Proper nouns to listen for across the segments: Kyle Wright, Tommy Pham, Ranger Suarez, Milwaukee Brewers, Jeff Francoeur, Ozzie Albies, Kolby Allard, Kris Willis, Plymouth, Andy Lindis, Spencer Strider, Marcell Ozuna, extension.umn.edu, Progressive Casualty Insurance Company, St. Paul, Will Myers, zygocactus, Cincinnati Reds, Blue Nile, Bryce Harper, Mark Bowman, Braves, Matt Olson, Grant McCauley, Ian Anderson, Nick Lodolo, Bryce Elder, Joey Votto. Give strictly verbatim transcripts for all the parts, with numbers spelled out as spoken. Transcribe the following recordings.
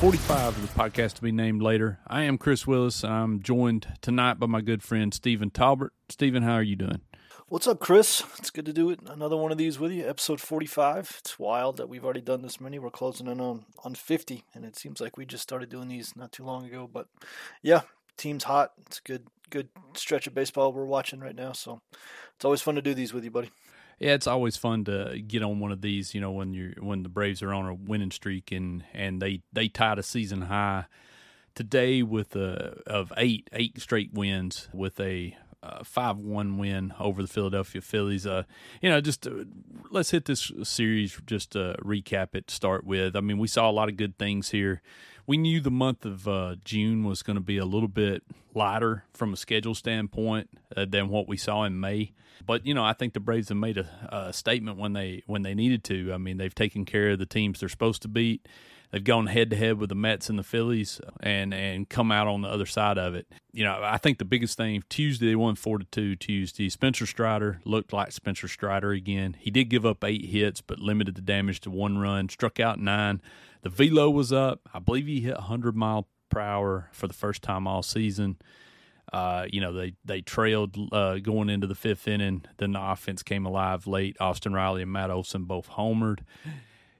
forty-five of the podcast to be named later. I am Kris Willis. I'm joined tonight by my good friend Stephen Talbert. Stephen, how are you doing? What's up, Kris? It's good to do it. Another one of these with you. Episode forty-five. It's wild that we've already done this many. We're closing in on, on fifty, and it seems like we just started doing these not too long ago. But yeah, team's hot. It's a good, good stretch of baseball we're watching right now. So it's always fun to do these with you, buddy. Yeah, it's always fun to get on one of these, you know, when you when the Braves are on a winning streak and, and they, they tied a season high today with a, of eight eight straight wins with a uh, five one win over the Philadelphia Phillies. Uh, you know, just uh, let's hit this series, just to recap it to start with. I mean, we saw a lot of good things here. We knew the month of uh, June was going to be a little bit lighter from a schedule standpoint uh, than what we saw in May. But, you know, I think the Braves have made a, a statement when they when they needed to. I mean, they've taken care of the teams they're supposed to beat. They've gone head-to-head with the Mets and the Phillies and, and come out on the other side of it. You know, I think the biggest thing, Tuesday they won four to two Tuesday. Spencer Strider looked like Spencer Strider again. He did give up eight hits but limited the damage to one run, struck out nine. The velo was up. I believe he hit one hundred mile per hour for the first time all season. Uh, you know, they, they trailed uh, going into the fifth inning. Then the offense came alive late. Austin Riley and Matt Olson both homered.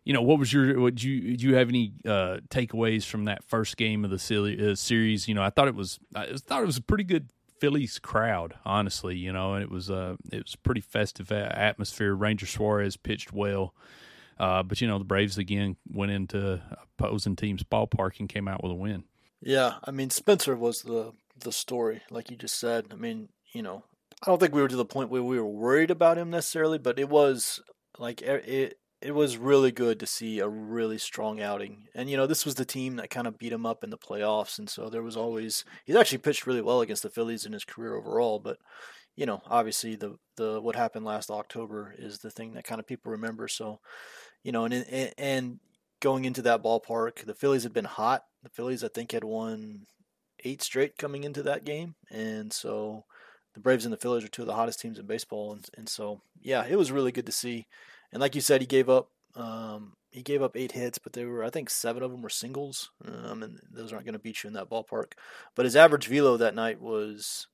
You know, what was your – would you do you have any uh, takeaways from that first game of the series? You know, I thought it was I thought it was a pretty good Phillies crowd, honestly, you know, and it was uh, it was pretty festive atmosphere. Ranger Suarez pitched well. Uh, but, you know, the Braves, again, went into opposing team's ballpark and came out with a win. Yeah, I mean, Spencer was the – the story, like you just said. I mean, you know, I don't think we were to the point where we were worried about him necessarily, but it was like it it was really good to see a really strong outing. And, you know, this was the team that kind of beat him up in the playoffs, and so there was always he's actually pitched really well against the Phillies in his career overall, but you know, obviously the the what happened last October is the thing that kind of people remember. So, you know, and and, and going into that ballpark, the Phillies had been hot. The Phillies, I think, had won eight straight coming into that game, and so the Braves and the Phillies are two of the hottest teams in baseball, and, and so yeah, it was really good to see. And like you said, he gave up um, he gave up eight hits, but they were I think seven of them were singles, um, and those aren't going to beat you in that ballpark. But his average velo that night was,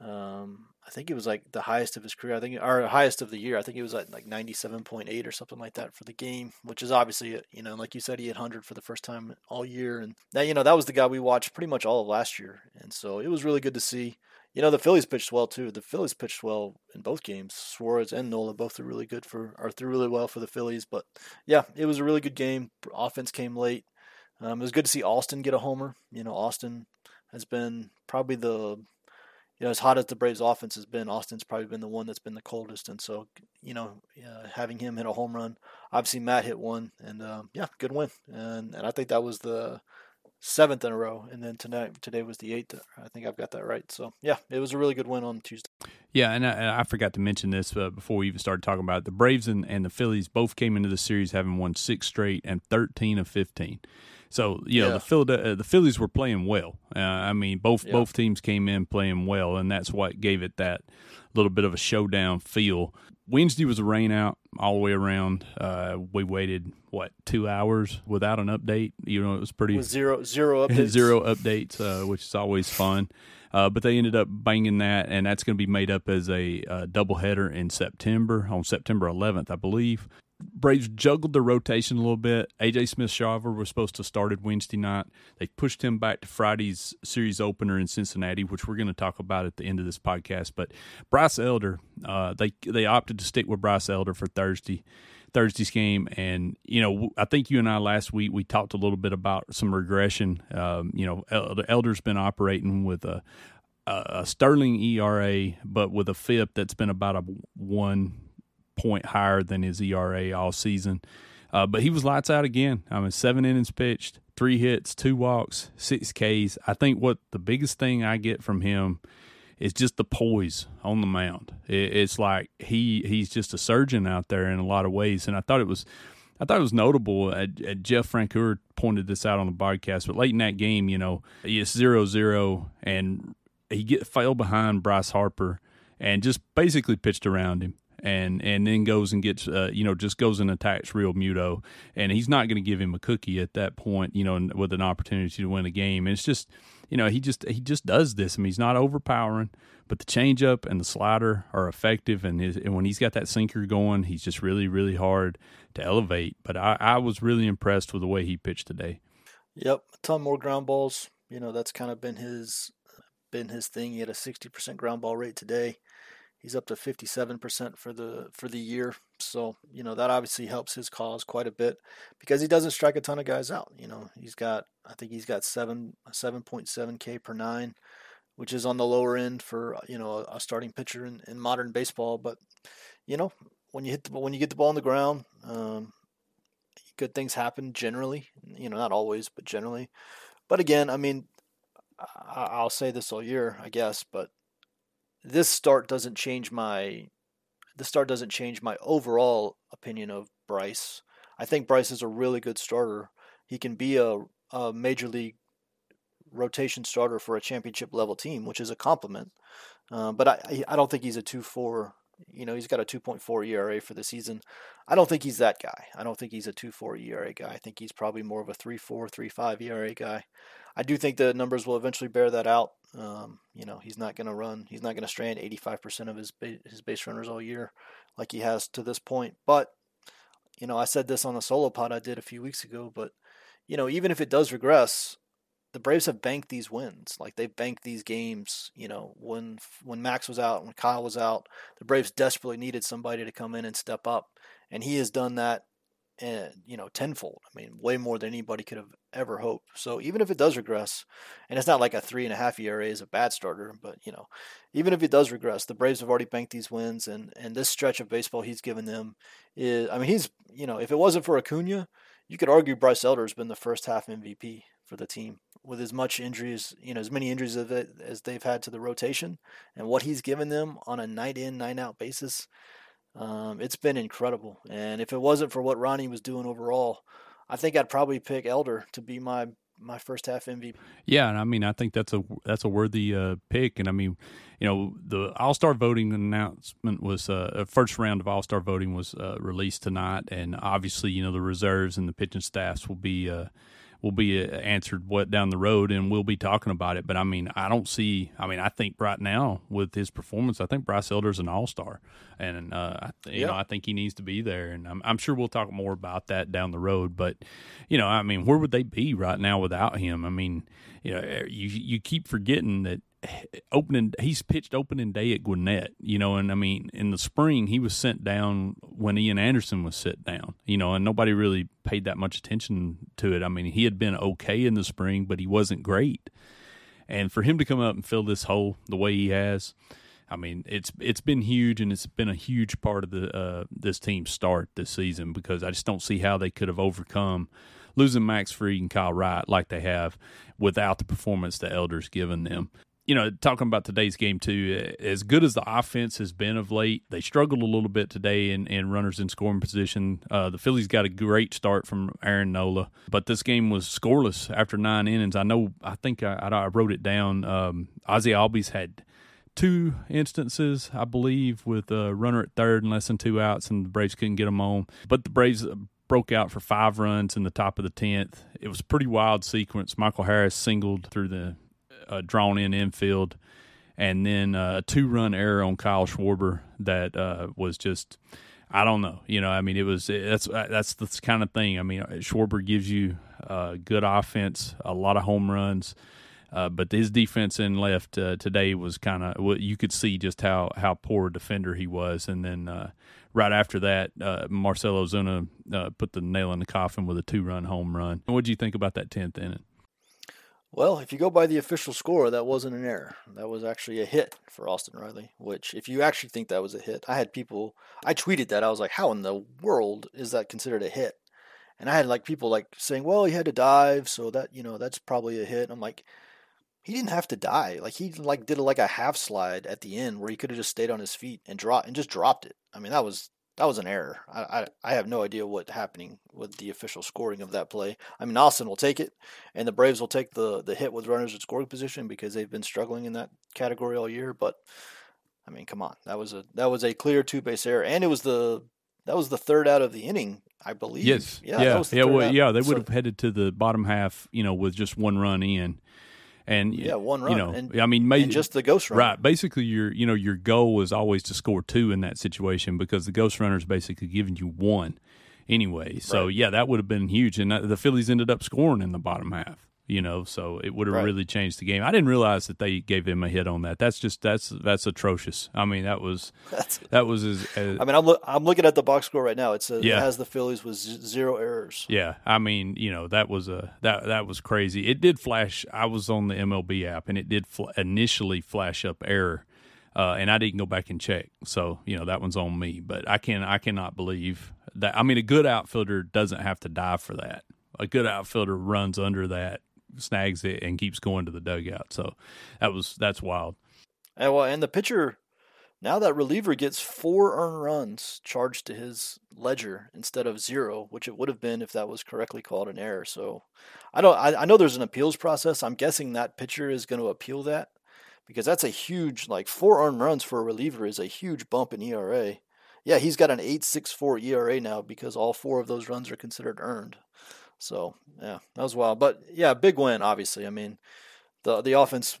um, I think it was like the highest of his career. I think or highest of the year. I think it was like like ninety-seven point eight or something like that for the game, which is obviously, you know, like you said, he hit one hundred for the first time all year, and that you know that was the guy we watched pretty much all of last year, and so it was really good to see. You know, the Phillies pitched well too. The Phillies pitched well in both games. Suarez and Nola both threw really good for or threw really well for the Phillies, but yeah, it was a really good game. Offense came late. Um, it was good to see Austin get a homer. You know, Austin has been probably the You know, as hot as the Braves' offense has been, Austin's probably been the one that's been the coldest. And so, you know, uh, having him hit a home run, obviously Matt hit one, and um, yeah, good win. And and I think that was the seventh in a row. And then tonight, today was the eighth. I think I've got that right. So yeah, it was a really good win on Tuesday. Yeah, and I, and I forgot to mention this uh, before we even started talking about it. The Braves and, and the Phillies both came into the series having won six straight and thirteen of fifteen. So, you know, yeah. the Philadelphia, the Phillies were playing well. Uh, I mean, both yeah. both teams came in playing well, and that's what gave it that little bit of a showdown feel. Wednesday was a rain out all the way around. Uh, we waited, what, two hours without an update? You know, it was pretty... With zero, zero updates. Zero updates, uh, which is always fun. Uh, but they ended up banging that, and that's going to be made up as a, a doubleheader in September, on September eleventh, I believe. Braves juggled their rotation a little bit. A J Smith-Shawver was supposed to start at Wednesday night. They pushed him back to Friday's series opener in Cincinnati, which we're going to talk about at the end of this podcast. But Bryce Elder, uh, they they opted to stick with Bryce Elder for Thursday. Thursday's game, and you know, I think you and I last week we talked a little bit about some regression. Um, you know, the Elder's been operating with a, a Sterling E R A, but with a F I P that's been about a one point higher than his E R A all season. Uh, but he was lights out again. I mean, seven innings pitched, three hits, two walks, six Ks. I think what the biggest thing I get from him is just the poise on the mound. It's like he he's just a surgeon out there in a lot of ways. And I thought it was, I thought it was notable. Uh, uh, Jeff Francoeur pointed this out on the podcast, but late in that game, you know, it's zero zero, and he get fell behind Bryce Harper and just basically pitched around him. And and then goes and gets, uh, you know, just goes and attacks Real Muto. And he's not going to give him a cookie at that point, you know, with an opportunity to win a game. And it's just, you know, he just he just does this. I mean, he's not overpowering, but the changeup and the slider are effective. And, his, and when he's got that sinker going, he's just really, really hard to elevate. But I, I was really impressed with the way he pitched today. Yep, a ton more ground balls. You know, that's kind of been his been his thing. He had a sixty percent ground ball rate today. He's up to fifty-seven percent for the for the year. So, you know, that obviously helps his cause quite a bit because he doesn't strike a ton of guys out. You know, he's got, I think he's got seven seven point seven K per nine, which is on the lower end for, you know, a, a starting pitcher in, in modern baseball. But, you know, when you hit the, when you get the ball on the ground, um, good things happen generally. You know, not always, but generally. But again, I mean, I, I'll say this all year, I guess, but This start doesn't change my this start doesn't change my overall opinion of Bryce. I think Bryce is a really good starter. He can be a, a major league rotation starter for a championship level team, which is a compliment. Uh, but I I don't think he's a two four. You know, he's got a two point four E R A for the season. I don't think he's that guy. I don't think he's a two four E R A guy. I think he's probably more of a three four, three five E R A guy. I do think the numbers will eventually bear that out. Um, you know, he's not going to run. He's not going to strand eighty-five percent of his ba- his base runners all year like he has to this point. But, you know, I said this on a solo pod I did a few weeks ago, but, you know, even if it does regress, the Braves have banked these wins. Like, they've banked these games. You know, when when Max was out, when Kyle was out, the Braves desperately needed somebody to come in and step up. And he has done that, and you know, tenfold. I mean, way more than anybody could have ever hoped. So even if it does regress, and it's not like a three and a half E R A is a bad starter, but you know, even if it does regress, the Braves have already banked these wins, and and this stretch of baseball he's given them is, I mean, he's, you know, if it wasn't for Acuña, you could argue Bryce Elder has been the first half M V P for the team with as much injuries, you know, as many injuries as they've had to the rotation and what he's given them on a night in, night out basis. Um, it's been incredible. And if it wasn't for what Ronnie was doing overall, I think I'd probably pick Elder to be my, my first half M V P. Yeah, and I mean, I think that's a that's a worthy uh, pick. And I mean, you know, the All-Star voting announcement was uh, first round of All-Star voting was uh, released tonight, and obviously, you know, the reserves and the pitching staffs will be uh, will be uh, answered what down the road, and we'll be talking about it. But I mean, I don't see. I mean, I think right now with his performance, I think Bryce Elder's an All-Star, and uh, you yeah. know, I think he needs to be there. And I'm, I'm sure we'll talk more about that down the road. But you know, I mean, where would they be right now with without him? I mean, you know, you you keep forgetting that opening he's pitched opening day at Gwinnett, you know, and I mean, in the spring he was sent down when Ian Anderson was sent down, you know, and nobody really paid that much attention to it. I mean, he had been okay in the spring, but he wasn't great, and for him to come up and fill this hole the way he has, I mean, it's it's been huge, and it's been a huge part of the uh, this team's start this season, because I just don't see how they could have overcome losing Max Fried and Kyle Wright like they have without the performance the Elder's given them. You know, talking about today's game too, as good as the offense has been of late, they struggled a little bit today in, in runners in scoring position. Uh, the Phillies got a great start from Aaron Nola, but this game was scoreless after nine innings. I know, I think I, I wrote it down. Um, Ozzie Albies had two instances, I believe, with a runner at third and less than two outs, and the Braves couldn't get them on. But the Braves broke out for five runs in the top of the tenth. It was a pretty wild sequence. Michael Harris singled through the uh, drawn-in infield, and then uh, a two-run error on Kyle Schwarber that uh, was just – I don't know. You know, I mean, it was that's that's the kind of thing. I mean, Schwarber gives you uh, good offense, a lot of home runs, uh, but his defense in left uh, today was kind of – you could see just how, how poor a defender he was. And then uh, right after that, uh, Marcell Ozuna uh, put the nail in the coffin with a two-run home run. What did you think about that tenth inning? Well, if you go by the official score, that wasn't an error. That was actually a hit for Austin Riley, which if you actually think that was a hit, I had people, I tweeted that. I was like, how in the world is that considered a hit? And I had like people like saying, well, he had to dive. So that, you know, that's probably a hit. And I'm like, he didn't have to dive. Like he like did a, like a half slide at the end where he could have just stayed on his feet and drop and just dropped it. I mean, that was, that was an error. I, I I have no idea what's happening with the official scoring of that play. I mean, Austin will take it, and the Braves will take the, the hit with runners in scoring position because they've been struggling in that category all year. But I mean, come on, that was a that was a clear two base error, and it was the that was the third out of the inning, I believe. Yes, yeah, yeah, yeah, well, yeah. They so, would have headed to the bottom half, you know, with just one run in. And yeah, one run. You know, and, I mean, maybe, and just the ghost run. Right. Basically, your you know your goal is always to score two in that situation because the ghost runner is basically giving you one anyway. Right. So yeah, that would have been huge. And the Phillies ended up scoring in the bottom half. You know, so it would have right. really changed the game. I didn't realize that they gave him a hit on that. That's just that's that's atrocious. I mean, that was that's, that was. As, as, I mean, I'm look, I'm looking at the box score right now. It says yeah. it has the Phillies with zero errors. Yeah, I mean, you know, that was a that that was crazy. It did flash. I was on the M L B app, and it did fl- initially flash up error, uh, and I didn't go back and check. So you know, that one's on me. But I can I cannot believe that. I mean, a good outfielder doesn't have to dive for that. A good outfielder runs under that, snags it, and keeps going to the dugout. So that was that's wild. And well, and the pitcher, now that reliever gets four earned runs charged to his ledger instead of zero, which it would have been if that was correctly called an error. So I don't. I, I know there's an appeals process. I'm guessing that pitcher is going to appeal that because that's a huge like four earned runs for a reliever is a huge bump in E R A. Yeah, he's got an eight point six four E R A now because all four of those runs are considered earned. So, yeah, that was wild. But, yeah, big win, obviously. I mean, the the offense,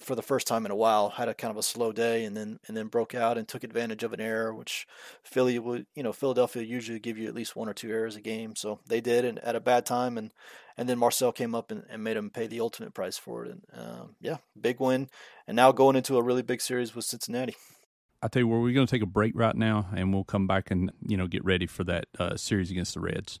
for the first time in a while, had a kind of a slow day and then and then broke out and took advantage of an error, which Philly would, you know, Philadelphia usually give you at least one or two errors a game. So they did and at a bad time. And, and then Marcell came up and, and made them pay the ultimate price for it. And, um, yeah, big win. And now going into a really big series with Cincinnati. I tell you what, we're going to take a break right now, and we'll come back and, you know, get ready for that uh, series against the Reds.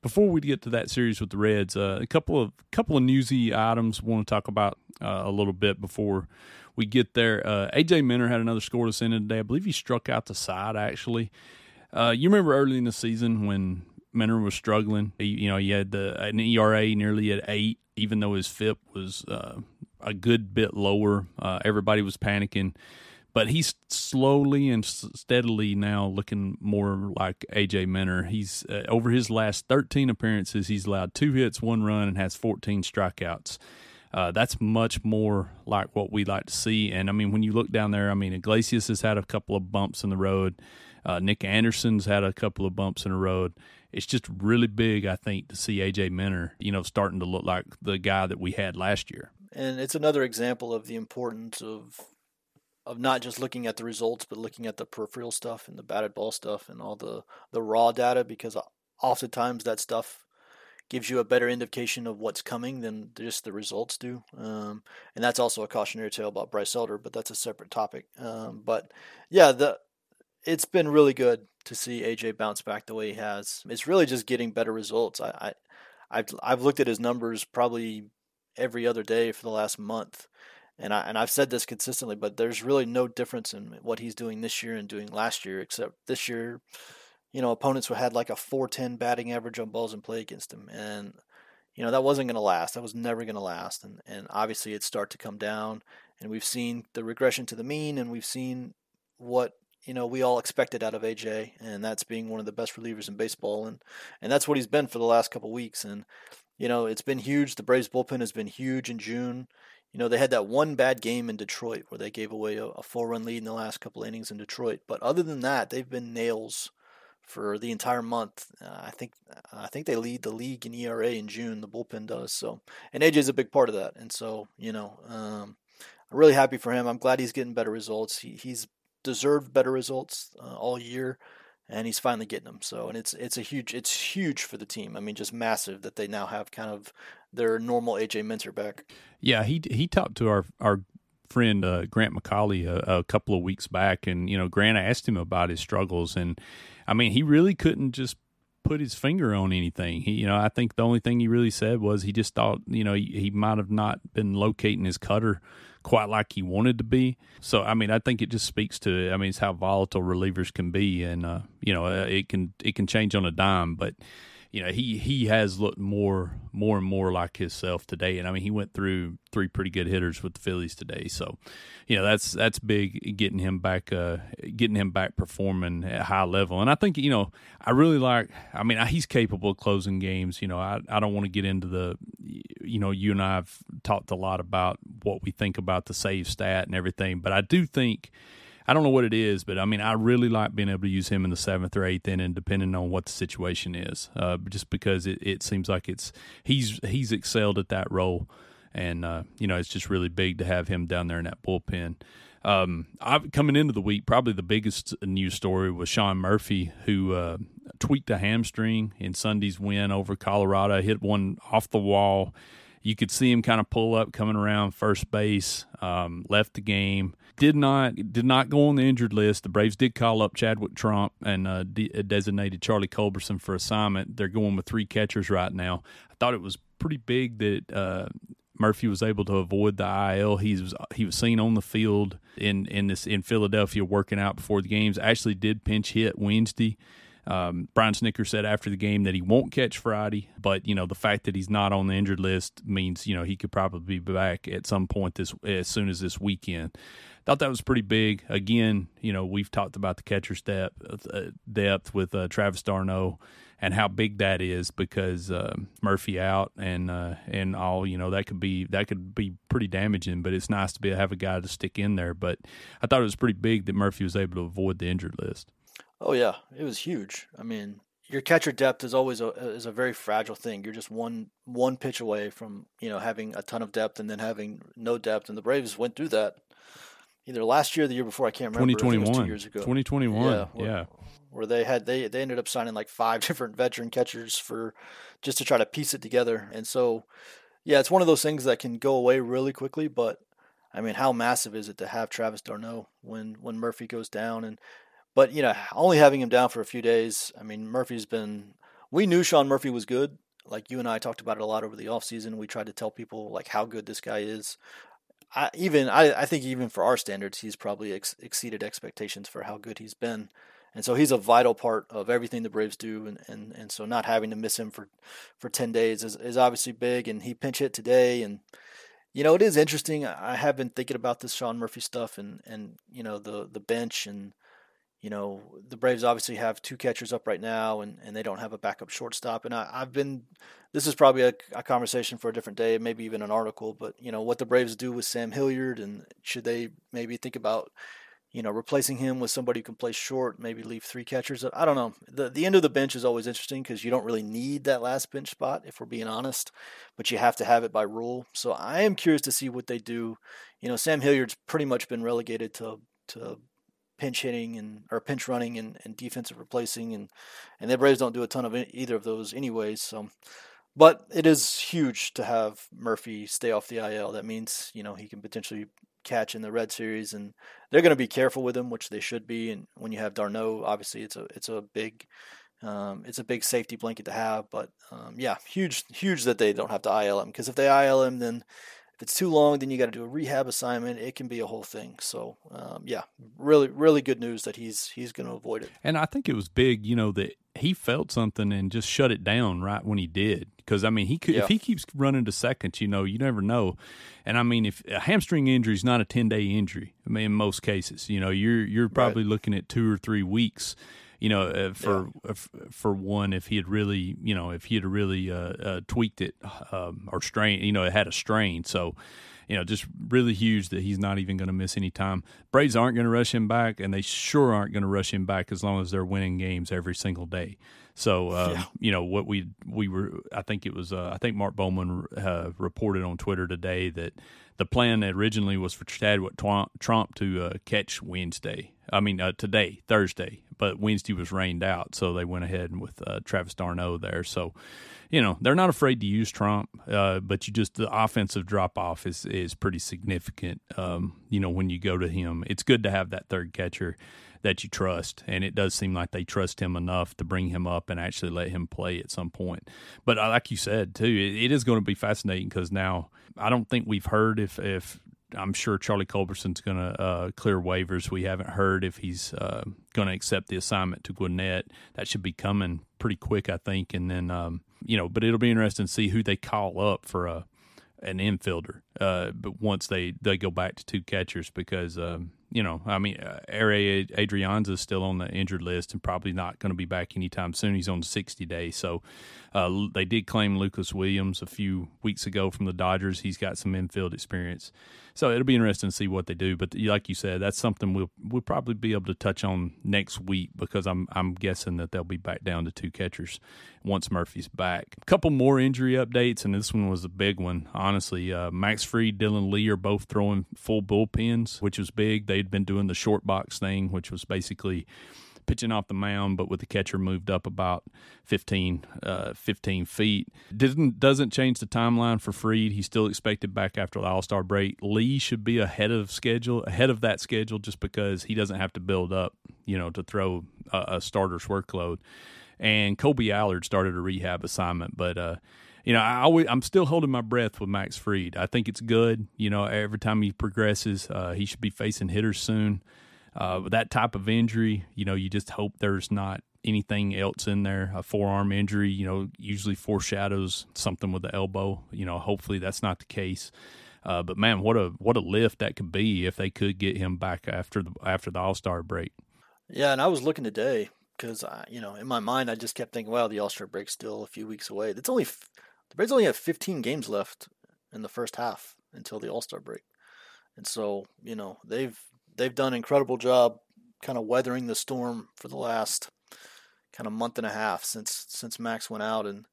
Before we get to that series with the Reds, uh, a couple of couple of newsy items we want to talk about uh, a little bit before we get there. Uh, A J Minter had another scoreless inning today. I believe he struck out the side, actually. Uh, you remember early in the season when Minter was struggling? He, you know, he had the, an E R A nearly at eight, even though his F I P was uh, a good bit lower. Uh, everybody was panicking. But he's slowly and steadily now looking more like A J Minter. He's uh, over his last thirteen appearances, he's allowed two hits, one run, and has fourteen strikeouts. Uh, that's much more like what we like to see. And, I mean, when you look down there, I mean, Iglesias has had a couple of bumps in the road. Uh, Nick Anderson's had a couple of bumps in the road. It's just really big, I think, to see A J Minter, you know, starting to look like the guy that we had last year. And it's another example of the importance of – of not just looking at the results, but looking at the peripheral stuff and the batted ball stuff and all the, the raw data, because oftentimes that stuff gives you a better indication of what's coming than just the results do. Um, and that's also a cautionary tale about Bryce Elder, but that's a separate topic. Um, but yeah, the it's been really good to see A J bounce back the way he has. It's really just getting better results. I, I I've I've looked at his numbers probably every other day for the last month. And I and I've said this consistently, but there's really no difference in what he's doing this year and doing last year, except this year, you know, opponents had like a four ten batting average on balls in play against him, and you know that wasn't going to last. That was never going to last, and and obviously it'd start to come down. And we've seen the regression to the mean, and we've seen what you know we all expected out of A J, and that's being one of the best relievers in baseball, and and that's what he's been for the last couple of weeks. And you know it's been huge. The Braves bullpen has been huge in June. You know, they had that one bad game in Detroit where they gave away a, a four-run lead in the last couple innings in Detroit. But other than that, they've been nails for the entire month. Uh, I think I think they lead the league in E R A in June. The bullpen does. So, and A J's a big part of that. And so, you know, um, I'm really happy for him. I'm glad he's getting better results. He, he's deserved better results uh, all year, and he's finally getting them. So, and it's it's a huge it's huge for the team. I mean, just massive that they now have kind of their normal A J Minter back. Yeah, he he talked to our our friend uh, Grant McCauley a, a couple of weeks back, and you know Grant asked him about his struggles, and I mean he really couldn't just put his finger on anything. He, you know, I think the only thing he really said was he just thought you know he, he might have not been locating his cutter quite like he wanted to be. So I mean I think it just speaks to I mean it's how volatile relievers can be, and uh, you know it can it can change on a dime, but. You know, he, he has looked more more and more like himself today. And, I mean, he went through three pretty good hitters with the Phillies today. So, you know, that's that's big getting him back uh, getting him back performing at high level. And I think, you know, I really like – I mean, he's capable of closing games. You know, I, I don't want to get into the – you know, you and I have talked a lot about what we think about the save stat and everything. But I do think – I don't know what it is, but, I mean, I really like being able to use him in the seventh or eighth inning depending on what the situation is, uh, just because it, it seems like it's he's he's excelled at that role. And, uh, you know, it's just really big to have him down there in that bullpen. Um, I've, coming into the week, probably the biggest news story was Sean Murphy, who uh, tweaked a hamstring in Sunday's win over Colorado, hit one off the wall. You could see him kind of pull up, coming around first base, um, left the game. Did not did not go on the injured list. The Braves did call up Chadwick Trump and uh, de- designated Charlie Culberson for assignment. They're going with three catchers right now. I thought it was pretty big that uh, Murphy was able to avoid the I L. He was he was seen on the field in in this in Philadelphia working out before the games. Actually, did pinch hit Wednesday. Um, Brian Snicker said after the game that he won't catch Friday, but you know the fact that he's not on the injured list means you know he could probably be back at some point this as soon as this weekend. Thought that was pretty big. Again, you know we've talked about the catcher's depth, uh, depth with uh, Travis d'Arnaud and how big that is because uh, Murphy out and uh, and all you know that could be that could be pretty damaging. But it's nice to be have a guy to stick in there. But I thought it was pretty big that Murphy was able to avoid the injured list. Oh yeah, it was huge. I mean, your catcher depth is always a, is a very fragile thing. You're just one one pitch away from you know having a ton of depth and then having no depth. And the Braves went through that either last year or the year before. I can't remember. twenty twenty-one Two years ago. twenty twenty-one Yeah. Where, yeah. where they had they, they ended up signing like five different veteran catchers for just to try to piece it together. And so, yeah, it's one of those things that can go away really quickly. But I mean, how massive is it to have Travis d'Arnaud when when Murphy goes down and. But, you know, only having him down for a few days, I mean, Murphy's been – we knew Sean Murphy was good. Like, you and I talked about it a lot over the offseason. We tried to tell people, like, how good this guy is. I even I, I think even for our standards, he's probably ex- exceeded expectations for how good he's been. And so he's a vital part of everything the Braves do. And, and, and so not having to miss him for, for ten days is, is obviously big. And he pinch hit today and – You know, it is interesting. I have been thinking about this Sean Murphy stuff and, and you know, the, the bench and – You know, the Braves obviously have two catchers up right now, and, and they don't have a backup shortstop. And I, I've been – this is probably a, a conversation for a different day, maybe even an article, but, you know, what the Braves do with Sam Hilliard and should they maybe think about, you know, replacing him with somebody who can play short, maybe leave three catchers. I don't know. The, the end of the bench is always interesting because you don't really need that last bench spot, if we're being honest, but you have to have it by rule. So I am curious to see what they do. You know, Sam Hilliard's pretty much been relegated to to – pinch hitting and or pinch running and, and defensive replacing and, and the Braves don't do a ton of either of those anyways. So, but it is huge to have Murphy stay off the I L. That means, you know, he can potentially catch in the Red Series, and they're going to be careful with him, which they should be. And when you have d'Arnaud, obviously it's a it's a big um, it's a big safety blanket to have. But um, yeah, huge huge that they don't have to I L him, because if they I L him, then if it's too long, then you got to do a rehab assignment. It can be a whole thing. So um, yeah, really really good news that he's he's going to avoid it. And I think it was big, you know, that he felt something and just shut it down right when he did. Because, I mean, he could, yeah. if he keeps running to seconds, you know, you never know. And, I mean, if a hamstring injury is not a ten-day injury, I mean, in most cases, you know, you're you're probably right. looking at two or three weeks, you know, uh, for yeah. uh, for one, if he had really, you know, if he had really uh, uh, tweaked it um, or strained, you know, it had a strain. So, you know, just really huge that he's not even going to miss any time. Braves aren't going to rush him back, and they sure aren't going to rush him back as long as they're winning games every single day. So, uh, yeah. you know, what we we were, I think it was, uh, I think Mark Bowman uh, reported on Twitter today that the plan originally was for Chadwick Trump to uh, catch Wednesday. I mean, uh, today, Thursday, but Wednesday was rained out. So they went ahead with uh, Travis d'Arnaud there. So, you know, they're not afraid to use Trump, uh, but you just, the offensive drop off is, is pretty significant, um, you know, when you go to him. It's good to have that third catcher that you trust, and it does seem like they trust him enough to bring him up and actually let him play at some point. But like you said, too, it, it is going to be fascinating, because now I don't think we've heard if, if I'm sure Charlie Culberson's going to uh, clear waivers. We haven't heard if he's uh, going to accept the assignment to Gwinnett. That should be coming pretty quick, I think. And then, um, you know, but it'll be interesting to see who they call up for a, an infielder uh, but once they, they go back to two catchers, because um, – you know, I mean, uh, Ari Adrianza is still on the injured list and probably not going to be back anytime soon. He's on sixty day. So uh, they did claim Lucas Williams a few weeks ago from the Dodgers. He's got some infield experience. So it'll be interesting to see what they do. But like you said, that's something we'll we'll probably be able to touch on next week, because I'm I'm guessing that they'll be back down to two catchers once Murphy's back. A couple more injury updates, and this one was a big one, honestly. Uh, Max Fried, Dylan Lee are both throwing full bullpens, which was big. They been doing the short box thing, which was basically pitching off the mound, but with the catcher moved up about fifteen, uh, fifteen feet. Didn't, doesn't change the timeline for Fried. He's still expected back after the All-Star break. Lee should be ahead of schedule, ahead of that schedule, just because he doesn't have to build up, you know, to throw a, a starter's workload. And Kolby Allard started a rehab assignment, but, uh, you know, I always, I'm still holding my breath with Max Fried. I think it's good. You know, every time he progresses, uh, he should be facing hitters soon. Uh, with that type of injury, you know, you just hope there's not anything else in there. A forearm injury, you know, usually foreshadows something with the elbow. You know, hopefully that's not the case. Uh, but, man, what a what a lift that could be if they could get him back after the after the All-Star break. Yeah, and I was looking today because, you know, in my mind I just kept thinking, wow, the All-Star break's still a few weeks away. It's only f- – The Braves only have fifteen games left in the first half until the All-Star break. And so, you know, they've they've done an incredible job kind of weathering the storm for the last kind of month and a half since since Max went out. And,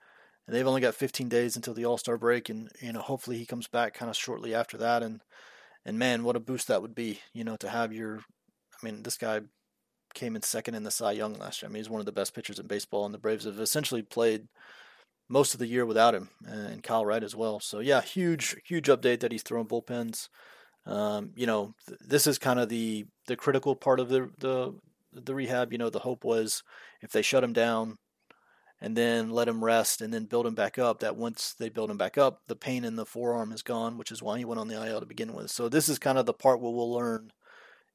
and they've only got fifteen days until the All-Star break. And, you know, hopefully he comes back kind of shortly after that. And, and man, what a boost that would be, you know, to have your – I mean, this guy came in second in the Cy Young last year. I mean, he's one of the best pitchers in baseball, and the Braves have essentially played – most of the year without him, and Kyle Wright as well. So yeah, huge, huge update that he's throwing bullpens. Um, you know, th- this is kind of the, the critical part of the, the, the rehab. You know, the hope was if they shut him down and then let him rest and then build him back up, that once they build him back up, the pain in the forearm is gone, which is why he went on the I L to begin with. So this is kind of the part where we'll learn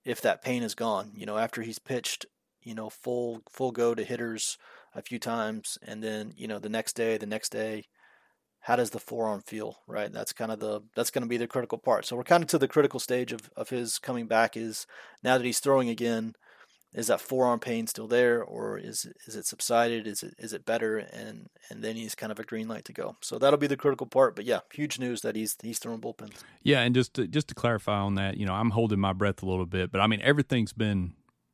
if that pain is gone, you know, after he's pitched, you know, full, full go to hitters a few times, and then, you know, the next day, the next day, how does the forearm feel, right? That's kind of the, that's going to be the critical part. So we're kind of to the critical stage of, of his coming back is now that he's throwing again, is that forearm pain still there, or is, is it subsided? Is it, is it better? And, and then he's kind of a green light to go. So that'll be the critical part, but yeah, huge news that he's, he's throwing bullpens. Yeah. And just to, just to clarify on that, you know, I'm holding my breath a little bit, but I mean, everything's been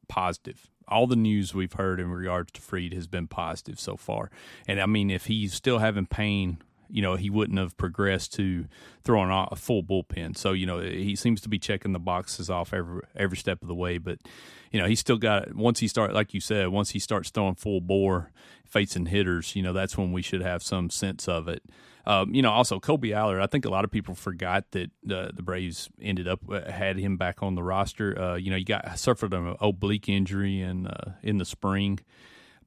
positive. All the news we've heard in regards to Fried has been positive so far. And, I mean, if he's still having pain, you know, he wouldn't have progressed to throwing a full bullpen. So, you know, he seems to be checking the boxes off every every step of the way. But, you know, he's still got – once he starts – like you said, once he starts throwing full bore, facing hitters, you know, that's when we should have some sense of it. Um, you know, also Kolby Allard, I think a lot of people forgot that uh, the Braves ended up uh, had him back on the roster. Uh, you know, he got suffered an oblique injury in uh, in the spring,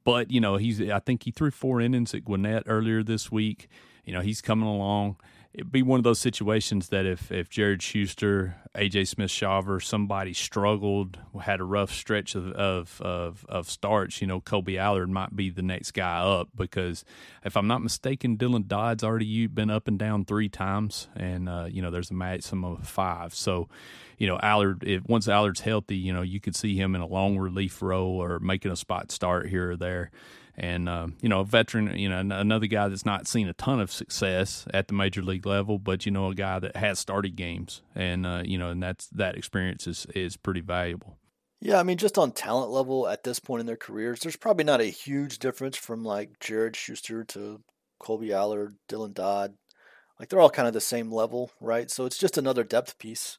but you know he's I think he threw four innings at Gwinnett earlier this week. You know, he's coming along. It'd be one of those situations that if if Jared Schuster, A J Smith-Shawver, somebody struggled, had a rough stretch of of of, of starts, you know, Kolby Allard might be the next guy up, because if I'm not mistaken, Dylan Dodd's already been up and down three times, and uh, you know there's a maximum of five. So, you know, Allard, if, once Allard's healthy, you know you could see him in a long relief role or making a spot start here or there. And, uh, you know, a veteran, you know, another guy that's not seen a ton of success at the major league level, but, you know, a guy that has started games. And, uh, you know, and that's that experience is, is pretty valuable. Yeah, I mean, just on talent level at this point in their careers, there's probably not a huge difference from, like, Jared Schuster to Kolby Allard, Dylan Dodd. Like, they're all kind of the same level, right? So it's just another depth piece.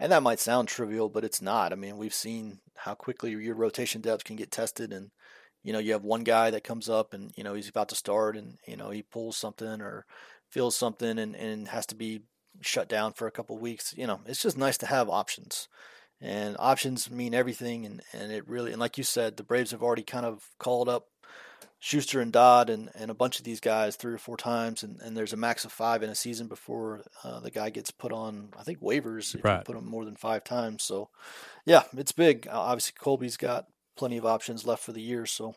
And that might sound trivial, but it's not. I mean, we've seen how quickly your rotation depth can get tested, and you know, you have one guy that comes up and, you know, he's about to start and, you know, he pulls something or feels something and, and has to be shut down for a couple of weeks. You know, it's just nice to have options, and options mean everything. And, and it really, and like you said, the Braves have already kind of called up Schuster and Dodd and, and a bunch of these guys three or four times. And, and there's a max of five in a season before uh, the guy gets put on, I think, waivers. If right. You put him more than five times. So, yeah, it's big. Uh, obviously, Kolby's got plenty of options left for the year, so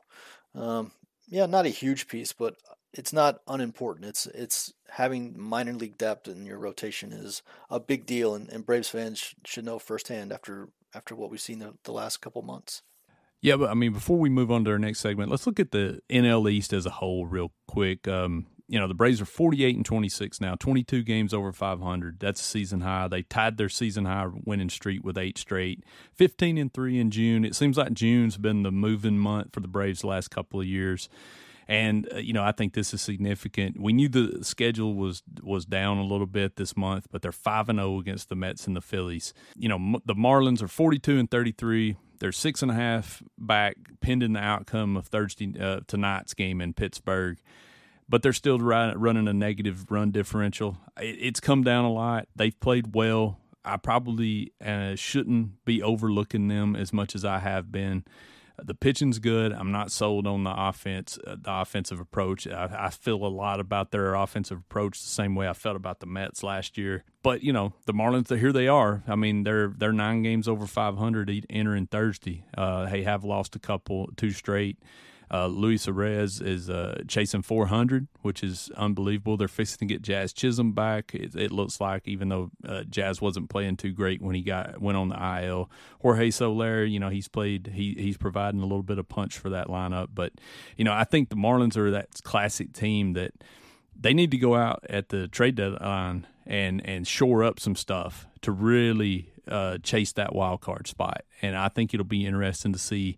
um, yeah, not a huge piece, but it's not unimportant. It's it's having minor league depth in your rotation is a big deal, and, and Braves fans sh- should know firsthand after after what we've seen the, the last couple months. Yeah, but I mean, before we move on to our next segment, let's look at the N L East as a whole real quick. Um, you know, the Braves are forty-eight and twenty-six now, twenty-two games over five hundred. That's a season high. They tied their season high winning streak with eight straight, fifteen and three in June. It seems like June's been the moving month for the Braves the last couple of years. And, uh, you know, I think this is significant. We knew the schedule was was down a little bit this month, but they're five and oh against the Mets and the Phillies. You know, m- the Marlins are forty-two and thirty-three. They're six and a half back, pending the outcome of Thursday uh, tonight's game in Pittsburgh. But they're still running a negative run differential. It's come down a lot. They've played well. I probably uh, shouldn't be overlooking them as much as I have been. The pitching's good. I'm not sold on the offense, uh, the offensive approach. I, I feel a lot about their offensive approach the same way I felt about the Mets last year. But, you know, the Marlins, here they are. I mean, they're they're nine games over five hundred entering Thursday. Uh, they have lost a couple, two straight. Uh, Luis Suarez is uh, chasing four hundred, which is unbelievable. They're fixing to get Jazz Chisholm back, it, it looks like, even though uh, Jazz wasn't playing too great when he got went on the I L. Jorge Soler, you know, he's played, he he's providing a little bit of punch for that lineup. But, you know, I think the Marlins are that classic team that they need to go out at the trade deadline and, and shore up some stuff to really uh, chase that wild card spot. And I think it'll be interesting to see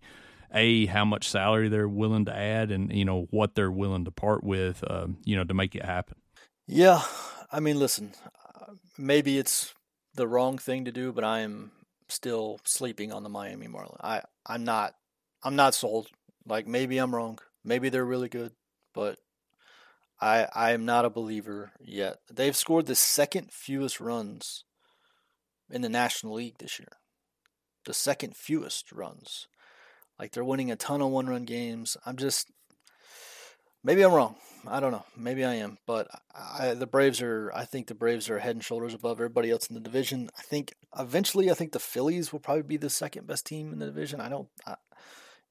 A, how much salary they're willing to add and, you know, what they're willing to part with, um, you know, to make it happen. Yeah. I mean, listen, maybe it's the wrong thing to do, but I am still sleeping on the Miami Marlins. I, I'm not, I'm not sold. Like, maybe I'm wrong. Maybe they're really good, but I, I am not a believer yet. They've scored the second fewest runs in the National League this year. The second fewest runs. Like, they're winning a ton of one-run games. I'm just – maybe I'm wrong. I don't know. Maybe I am. But I, the Braves are – I think the Braves are head and shoulders above everybody else in the division. I think – eventually, I think the Phillies will probably be the second-best team in the division. I don't –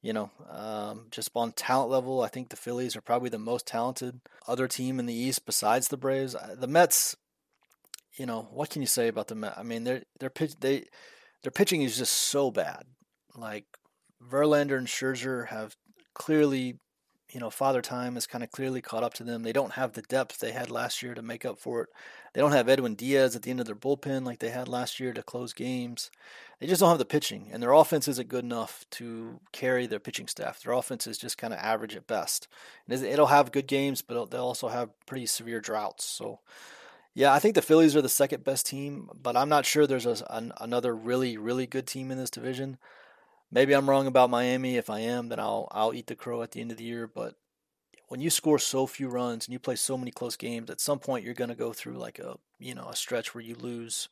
you know, um, just on talent level, I think the Phillies are probably the most talented other team in the East besides the Braves. The Mets, you know, what can you say about the Mets? I mean, they're, they're pitch, they, their pitching is just so bad. Like – Verlander and Scherzer have clearly you know, Father Time has kind of clearly caught up to them. They don't have the depth they had last year to make up for it. They don't have Edwin Diaz at the end of their bullpen like they had last year to close games. They just don't have the pitching, and their offense isn't good enough to carry their pitching staff. Their offense is just kind of average at best. And it'll have good games, but they'll also have pretty severe droughts. So, yeah, I think the Phillies are the second best team, but I'm not sure there's a, an, another really, really good team in this division. Maybe I'm wrong about Miami. If I am, then I'll I'll eat the crow at the end of the year. But when you score so few runs and you play so many close games, at some point you're going to go through like a you know a stretch where you lose,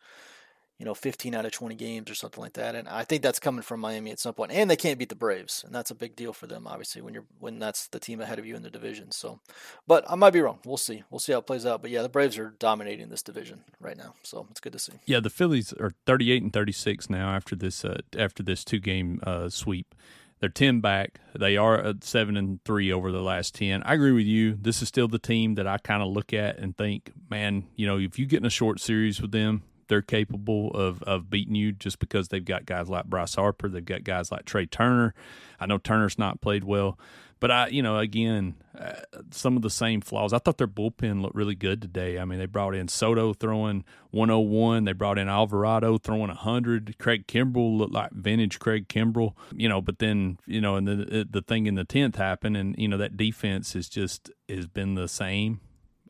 you know, fifteen out of twenty games or something like that. And I think that's coming from Miami at some point. And they can't beat the Braves, and that's a big deal for them, obviously, when you're when that's the team ahead of you in the division. So, but I might be wrong. We'll see. We'll see how it plays out. But yeah, the Braves are dominating this division right now, so it's good to see. Yeah, the Phillies are thirty-eight and thirty-six now after this uh, after this two game uh, sweep. They're ten back. They are at seven and three over the last ten. I agree with you. This is still the team that I kind of look at and think, man, you know, if you get in a short series with them, they're capable of of beating you just because they've got guys like Bryce Harper. They've got guys like Trey Turner. I know Turner's not played well, but I, you know, again, uh, some of the same flaws. I thought their bullpen looked really good today. I mean, they brought in Soto throwing one oh one. They brought in Alvarado throwing one hundred. Craig Kimbrell looked like vintage Craig Kimbrell, you know, but then, you know, and the, the thing in the tenth happened, and, you know, that defense is just has been the same.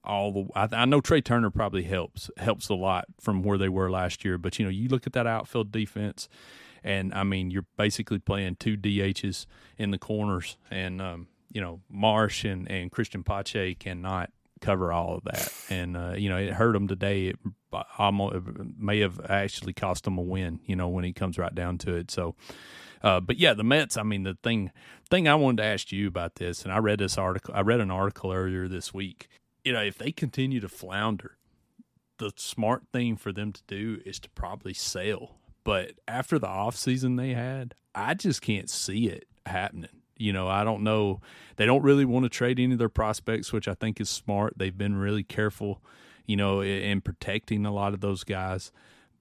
All the I, I know Trey Turner probably helps helps a lot from where they were last year, but you know you look at that outfield defense, and I mean you're basically playing two D Hs in the corners, and um, you know Marsh and, and Christian Pache cannot cover all of that, and uh, you know it hurt them today. It almost it may have actually cost them a win, you know, when it comes right down to it. So. Uh, but yeah, the Mets. I mean, the thing thing I wanted to ask you about this, and I read this article. I read an article earlier this week. You know, if they continue to flounder, the smart thing for them to do is to probably sell. But after the offseason they had, I just can't see it happening. You know, I don't know. They don't really want to trade any of their prospects, which I think is smart. They've been really careful, you know, in protecting a lot of those guys.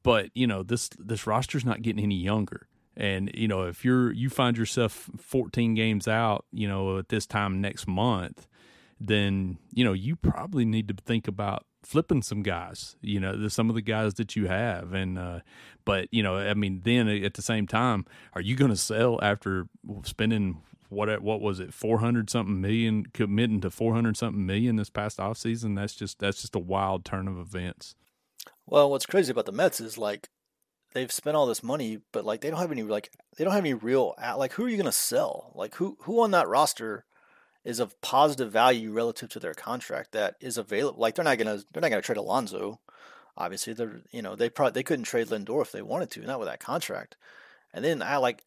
But, you know, this this roster's not getting any younger. And, you know, if you're you find yourself fourteen games out, you know, at this time next month, then, you know, you probably need to think about flipping some guys, you know, some of the guys that you have. And, uh, but, you know, I mean, then at the same time, are you going to sell after spending what, what was it, four hundred something million, committing to four hundred something million this past offseason? That's just, that's just a wild turn of events. Well, what's crazy about the Mets is like, they've spent all this money, but like, they don't have any, like, they don't have any real, like, who are you going to sell? Like who, who on that roster is of positive value relative to their contract that is available. Like they're not gonna they're not gonna trade Alonso. Obviously, they're you know they probably they couldn't trade Lindor if they wanted to, not with that contract. And then I like,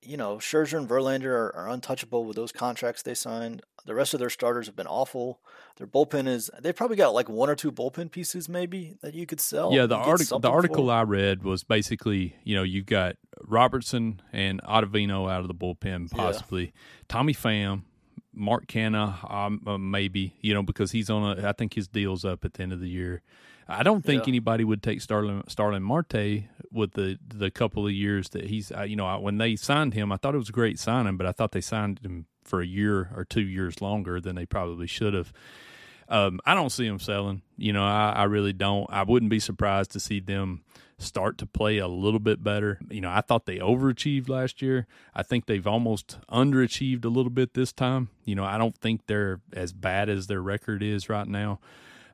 you know, Scherzer and Verlander are, are untouchable with those contracts they signed. The rest of their starters have been awful. Their bullpen is they probably got like one or two bullpen pieces maybe that you could sell. Yeah, the article the article for. I read was basically you know you've got Robertson and Ottavino out of the bullpen possibly. Yeah. Tommy Pham. Mark Canha, um, uh, maybe, you know, because he's on a, I think his deal's up at the end of the year. I don't think yeah. anybody would take Starlin, Starlin Marte with the, the couple of years that he's, uh, you know, I, when they signed him, I thought it was a great signing, but I thought they signed him for a year or two years longer than they probably should have. Um, I don't see them selling. You know, I, I really don't. I wouldn't be surprised to see them start to play a little bit better. You know, I thought they overachieved last year. I think they've almost underachieved a little bit this time. You know, I don't think they're as bad as their record is right now.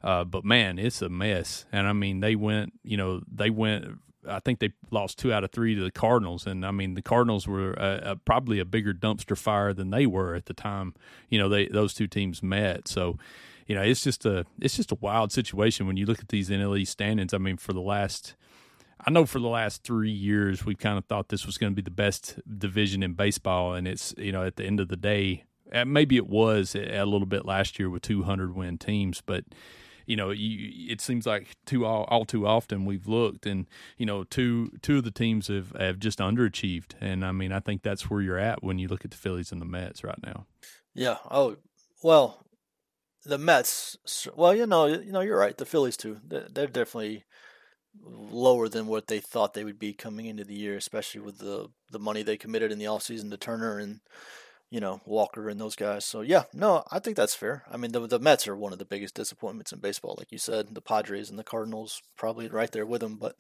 Uh, but, man, it's a mess. And, I mean, they went, you know, they went – I think they lost two out of three to the Cardinals. And, I mean, the Cardinals were uh, probably a bigger dumpster fire than they were at the time, you know, they those two teams met. So, you know, it's just a it's just a wild situation when you look at these N L East standings. I mean, for the last – I know for the last three years we kind of thought this was going to be the best division in baseball. And it's, you know, at the end of the day, maybe it was a little bit last year with two hundred win teams, but – You know, you, it seems like too all, all too often we've looked, and you know, two two of the teams have, have just underachieved, and I mean, I think that's where you're at when you look at the Phillies and the Mets right now. Yeah. Oh, well, the Mets. Well, you know, you know, you're right. The Phillies too. They're, they're definitely lower than what they thought they would be coming into the year, especially with the the money they committed in the offseason to Turner and you know, Walker and those guys. So, yeah, no, I think that's fair. I mean, the the Mets are one of the biggest disappointments in baseball, like you said. The Padres and the Cardinals probably right there with them. But,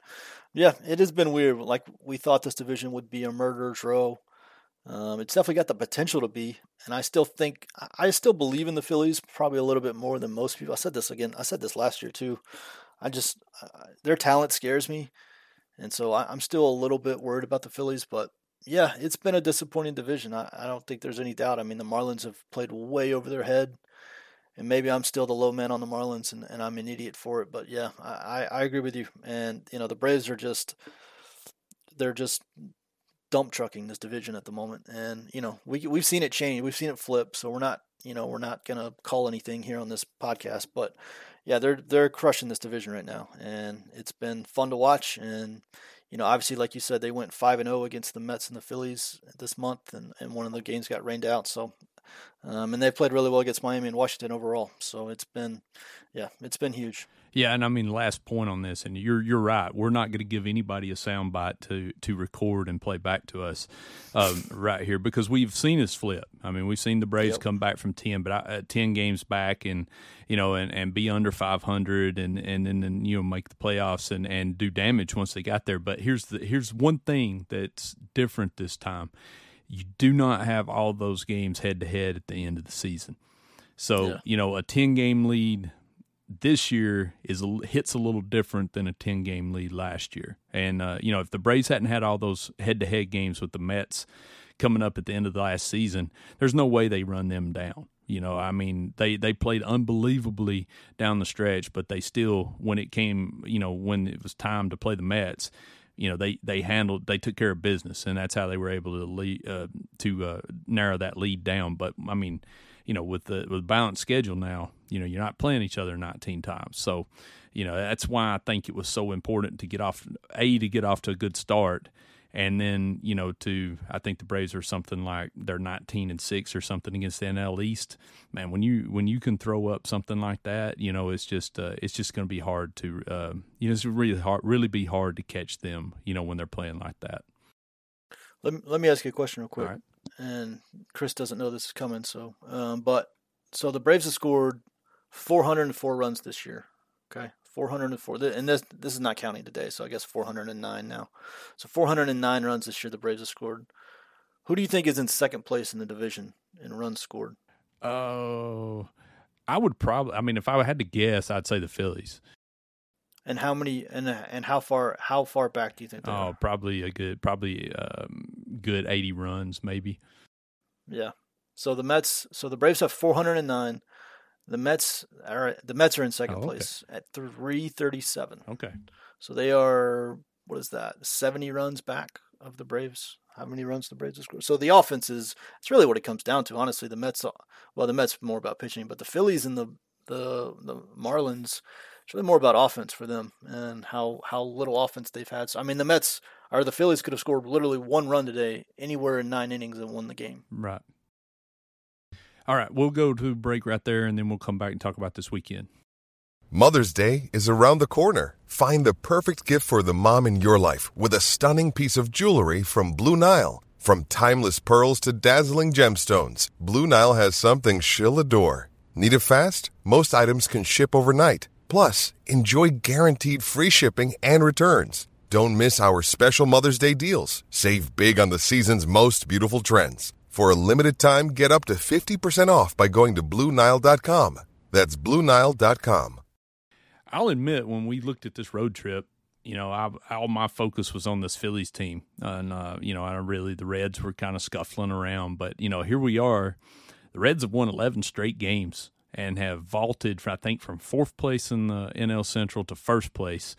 yeah, it has been weird. Like, we thought this division would be a murderer's row. Um, it's definitely got the potential to be. And I still think – I still believe in the Phillies probably a little bit more than most people. I said this again. I said this last year too. I just – their talent scares me. And so I, I'm still a little bit worried about the Phillies, but yeah, it's been a disappointing division. I, I don't think there's any doubt. I mean, the Marlins have played way over their head, and maybe I'm still the low man on the Marlins, and, and I'm an idiot for it. But yeah, I, I agree with you. And, you know, the Braves are just – they're just dump trucking this division at the moment. And, you know, we, we've seen it change. We've seen it flip, so we're not – you know, we're not going to call anything here on this podcast, but yeah, they're, they're crushing this division right now. And it's been fun to watch. And, you know, obviously, like you said, they went five and oh against the Mets and the Phillies this month. And, and one of the games got rained out. So, um, and they played really well against Miami and Washington overall. So it's been, yeah, it's been huge. Yeah. And I mean, last point on this, and you're, you're right. We're not going to give anybody a soundbite to, to record and play back to us um, right here, because we've seen this flip. I mean, we've seen the Braves yep. come back from ten, but I, uh, ten games back and, you know, and, and be under five hundred and, and then, and, you know, make the playoffs and, and do damage once they got there. But here's the, here's one thing that's different this time. You do not have all those games head to head at the end of the season. So, yeah. you know, a ten game lead this year is hits a little different than a ten-game lead last year. And, uh, you know, if the Braves hadn't had all those head-to-head games with the Mets coming up at the end of the last season, there's no way they run them down. You know, I mean, they, they played unbelievably down the stretch, but they still, when it came, you know, when it was time to play the Mets, you know, they, they handled, they took care of business, and that's how they were able to lead, uh, to uh, narrow that lead down. But, I mean, you know, with the with balanced schedule now, you know, you're not playing each other nineteen times. So, you know, that's why I think it was so important to get off, A, to get off to a good start. And then, you know, to, I think the Braves are something like they're nineteen and six or something against the N L East. Man, when you when you can throw up something like that, you know, it's just uh, it's just going to be hard to, uh, you know, it's really hard, really be hard to catch them, you know, when they're playing like that. Let me, let me ask you a question real quick. All right. And Chris doesn't know this is coming, so um, but so the Braves have scored four hundred four runs this year. Okay, four hundred four, and this this is not counting today, so I guess four hundred nine now. So four hundred nine runs this year the Braves have scored. Who do you think is in second place in the division in runs scored? Oh, uh, I would probably. I mean, if I had to guess, I'd say the Phillies. And how many? And and how far? How far back do you think? They oh, are? probably a good, probably um, good eighty runs, maybe. Yeah. So the Mets. So the Braves have four hundred and nine. The Mets are the Mets are in second oh, okay. place at three thirty seven. Okay. So they are what is that? seventy runs back of the Braves. How many runs the Braves have scored? So the offense is. It's really what it comes down to, honestly. The Mets. Well, the Mets more about pitching, but the Phillies and the the the Marlins. It's really more about offense for them and how, how little offense they've had. So I mean, the Mets or the Phillies could have scored literally one run today anywhere in nine innings and won the game. Right. All right, we'll go to break right there, and then we'll come back and talk about this weekend. Mother's Day is around the corner. Find the perfect gift for the mom in your life with a stunning piece of jewelry from Blue Nile. From timeless pearls to dazzling gemstones, Blue Nile has something she'll adore. Need it fast? Most items can ship overnight. Plus, enjoy guaranteed free shipping and returns. Don't miss our special Mother's Day deals. Save big on the season's most beautiful trends. For a limited time, get up to fifty percent off by going to Blue Nile dot com. That's Blue Nile dot com. I'll admit, when we looked at this road trip, you know, I, all my focus was on this Phillies team. And, uh, you know, I really, the Reds were kind of scuffling around. But, you know, here we are. The Reds have won eleven straight games and have vaulted, I think, from fourth place in the N L Central to first place.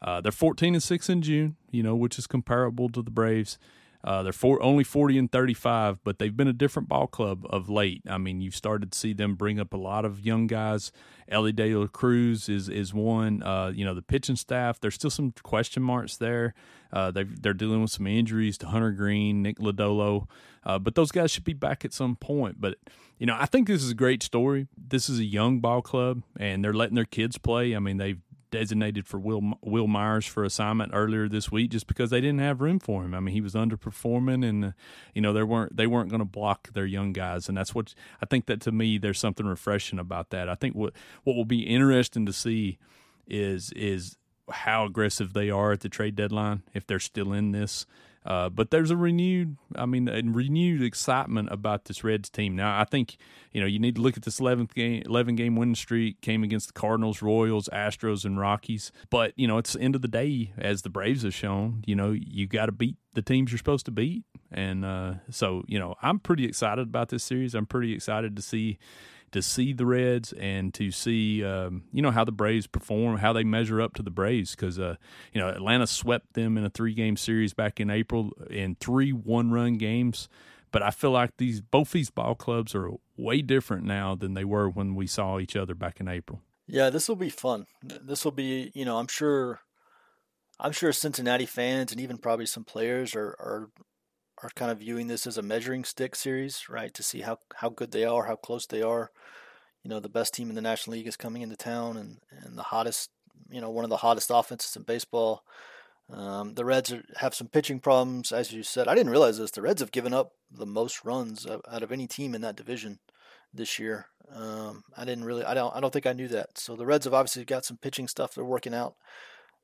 Uh, they're fourteen and six in June, you know, which is comparable to the Braves. Uh, they're four, only forty and thirty-five, but they've been a different ball club of late. I mean, you've started to see them bring up a lot of young guys. Elly De La Cruz is is one. Uh, you know, the pitching staff, there's still some question marks there. Uh, they've, they're dealing with some injuries to Hunter Green, Nick Lodolo. Uh, but those guys should be back at some point. But, you know, I think this is a great story. This is a young ball club, and they're letting their kids play. I mean, they've designated for Will Will Myers for assignment earlier this week just because they didn't have room for him. I mean, he was underperforming, and uh, you know they weren't they weren't going to block their young guys, and that's what I think that to me there's something refreshing about that. I think what what will be interesting to see is is how aggressive they are at the trade deadline if they're still in this. Uh, but there's a renewed, I mean, a renewed excitement about this Reds team. Now, I think, you know, you need to look at this eleven game winning streak, came against the Cardinals, Royals, Astros, and Rockies. But, you know, it's the end of the day, as the Braves have shown, you know, you got to beat the teams you're supposed to beat. And uh, so, you know, I'm pretty excited about this series. I'm pretty excited to see to see the Reds and to see, um, you know, how the Braves perform, how they measure up to the Braves. Because, uh, you know, Atlanta swept them in a three-game series back in April in three one-run games. But I feel like these both these ball clubs are way different now than they were when we saw each other back in April. Yeah, this will be fun. This will be, you know, I'm sure I'm sure Cincinnati fans and even probably some players are, are – are kind of viewing this as a measuring stick series, right? To see how, how good they are, how close they are. You know, the best team in the National League is coming into town, and, and the hottest, you know, one of the hottest offenses in baseball. Um, the Reds are, have some pitching problems, as you said. I didn't realize this. The Reds have given up the most runs out of any team in that division this year. Um, I didn't really, I don't, I don't think I knew that. So the Reds have obviously got some pitching stuff they're working out.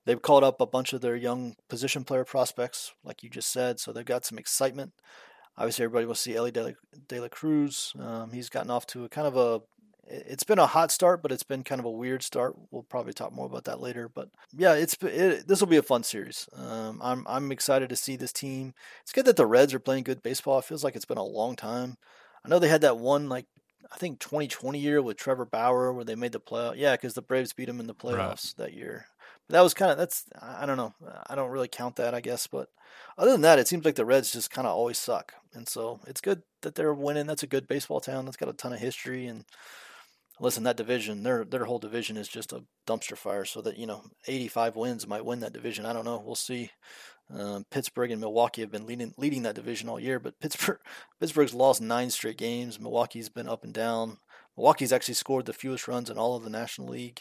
They've called up a bunch of their young position player prospects, like you just said, so they've got some excitement. Obviously, everybody will see Elly De La Cruz. Um, he's gotten off to a kind of a – it's been a hot start, but it's been kind of a weird start. We'll probably talk more about that later. But, yeah, it's it, this will be a fun series. Um, I'm I'm excited to see this team. It's good that the Reds are playing good baseball. It feels like it's been a long time. I know they had that one, like, I think twenty twenty year with Trevor Bauer where they made the playoff. Yeah, because the Braves beat them in the playoffs right. That year. That was kind of, that's, I don't know. I don't really count that, I guess. But other than that, it seems like the Reds just kind of always suck. And so it's good that they're winning. That's a good baseball town. That's got a ton of history. And listen, that division, their their whole division is just a dumpster fire. So that, you know, eighty-five wins might win that division. I don't know. We'll see. Um, Pittsburgh and Milwaukee have been leading leading that division all year. But Pittsburgh Pittsburgh's lost nine straight games. Milwaukee's been up and down. Milwaukee's actually scored the fewest runs in all of the National League.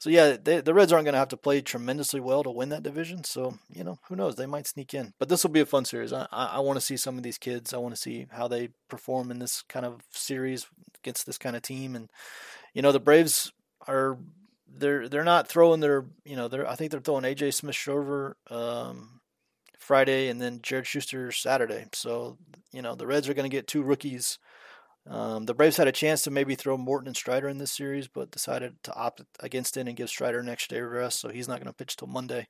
So, yeah, they, the Reds aren't going to have to play tremendously well to win that division. So, you know, who knows? They might sneak in. But this will be a fun series. I, I, I want to see some of these kids. I want to see how they perform in this kind of series against this kind of team. And, you know, the Braves are they're they're not throwing their, you know, they're I think they're throwing A J Smith-Shawver um, Friday and then Jared Schuster Saturday. So, you know, the Reds are going to get two rookies. Um, the Braves had a chance to maybe throw Morton and Strider in this series, but decided to opt against it and give Strider an extra day rest, so he's not going to pitch till Monday.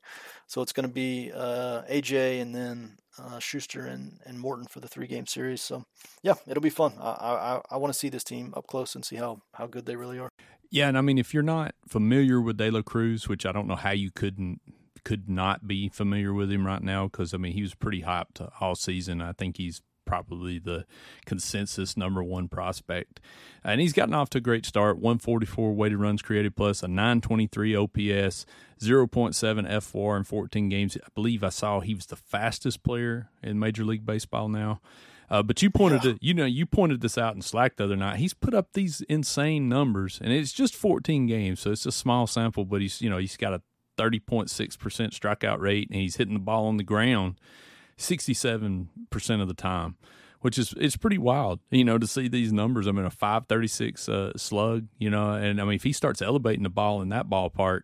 So it's going to be uh, A J and then uh, Schuster and, and Morton for the three-game series. So, yeah, it'll be fun. I I, I want to see this team up close and see how, how good they really are. Yeah, and I mean, if you're not familiar with De La Cruz, which I don't know how you couldn't could not be familiar with him right now because, I mean, he was pretty hyped all season. I think he's probably the consensus number one prospect. And he's gotten off to a great start, one forty-four weighted runs created plus, a nine twenty-three O P S, zero point seven F four in fourteen games. I believe I saw he was the fastest player in Major League Baseball now. Uh, but you pointed yeah. to, you know, you pointed this out in Slack the other night. He's put up these insane numbers, and it's just fourteen games, so it's a small sample, but he's, you know, he's got a thirty point six percent strikeout rate, and he's hitting the ball on the ground sixty-seven percent of the time, which is it's pretty wild, you know, to see these numbers. I mean, a five thirty-six uh, slug, you know, and I mean, if he starts elevating the ball in that ballpark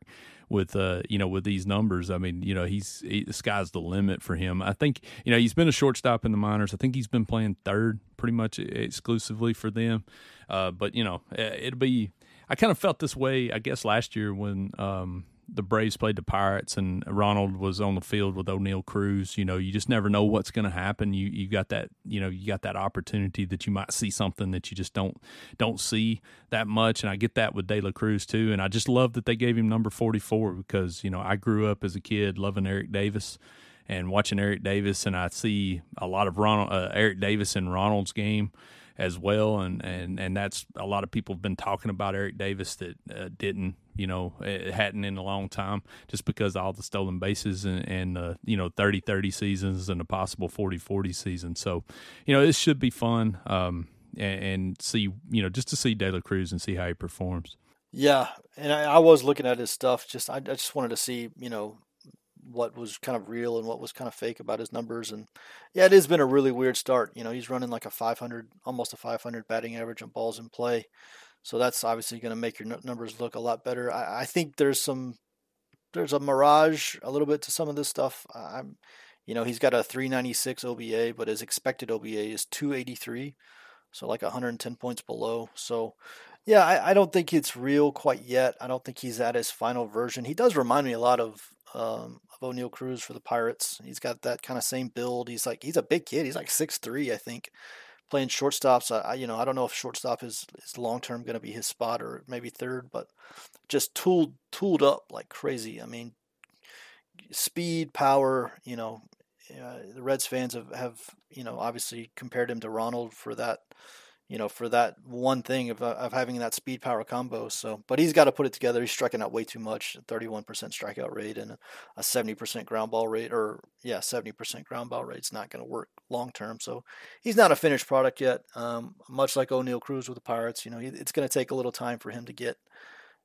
with, uh, you know, with these numbers, I mean, you know, he's he, the sky's the limit for him. I think, you know, he's been a shortstop in the minors. I think he's been playing third pretty much exclusively for them. Uh, but, you know, it'll be – I kind of felt this way, I guess, last year when um, – the Braves played the Pirates and Ronald was on the field with O'Neill Cruz. You know, you just never know what's going to happen. You you got that, you know, you got that opportunity that you might see something that you just don't don't see that much. And I get that with De La Cruz too. And I just love that they gave him number forty-four because, you know, I grew up as a kid loving Eric Davis and watching Eric Davis. And I see a lot of Ronald, uh, Eric Davis in Ronald's game as well. And, and, and that's a lot of people have been talking about Eric Davis that uh, didn't, you know, it hadn't in a long time just because of all the stolen bases and, and uh, you know, thirty thirty seasons and a possible forty forty season. So, you know, this should be fun um, and, and see, you know, just to see De La Cruz and see how he performs. Yeah, and I, I was looking at his stuff. Just I, I just wanted to see, you know, what was kind of real and what was kind of fake about his numbers. And yeah, it has been a really weird start. You know, he's running like a five hundred, almost a five hundred batting average on balls in play. So that's obviously going to make your numbers look a lot better. I, I think there's some, there's a mirage a little bit to some of this stuff. I'm, you know, he's got a three ninety-six O B A, but his expected O B A is two eighty-three. So like one hundred ten points below. So yeah, I, I don't think it's real quite yet. I don't think he's at his final version. He does remind me a lot of, Um, of O'Neill Cruz for the Pirates. He's got that kind of same build. He's like, he's a big kid. He's like six three, I think, playing shortstops. I, I you know, I don't know if shortstop is, is long-term going to be his spot or maybe third, but just tooled, tooled up like crazy. I mean, speed, power, you know, uh, the Reds fans have, have, you know, obviously compared him to Ronald for that, you know, for that one thing of, of having that speed power combo. So, but he's got to put it together. He's striking out way too much, thirty-one percent strikeout rate and a seventy percent ground ball rate, or yeah, seventy percent ground ball rate's not going to work long-term. So he's not a finished product yet. Um, much like O'Neill Cruz with the Pirates, you know, it's going to take a little time for him to get,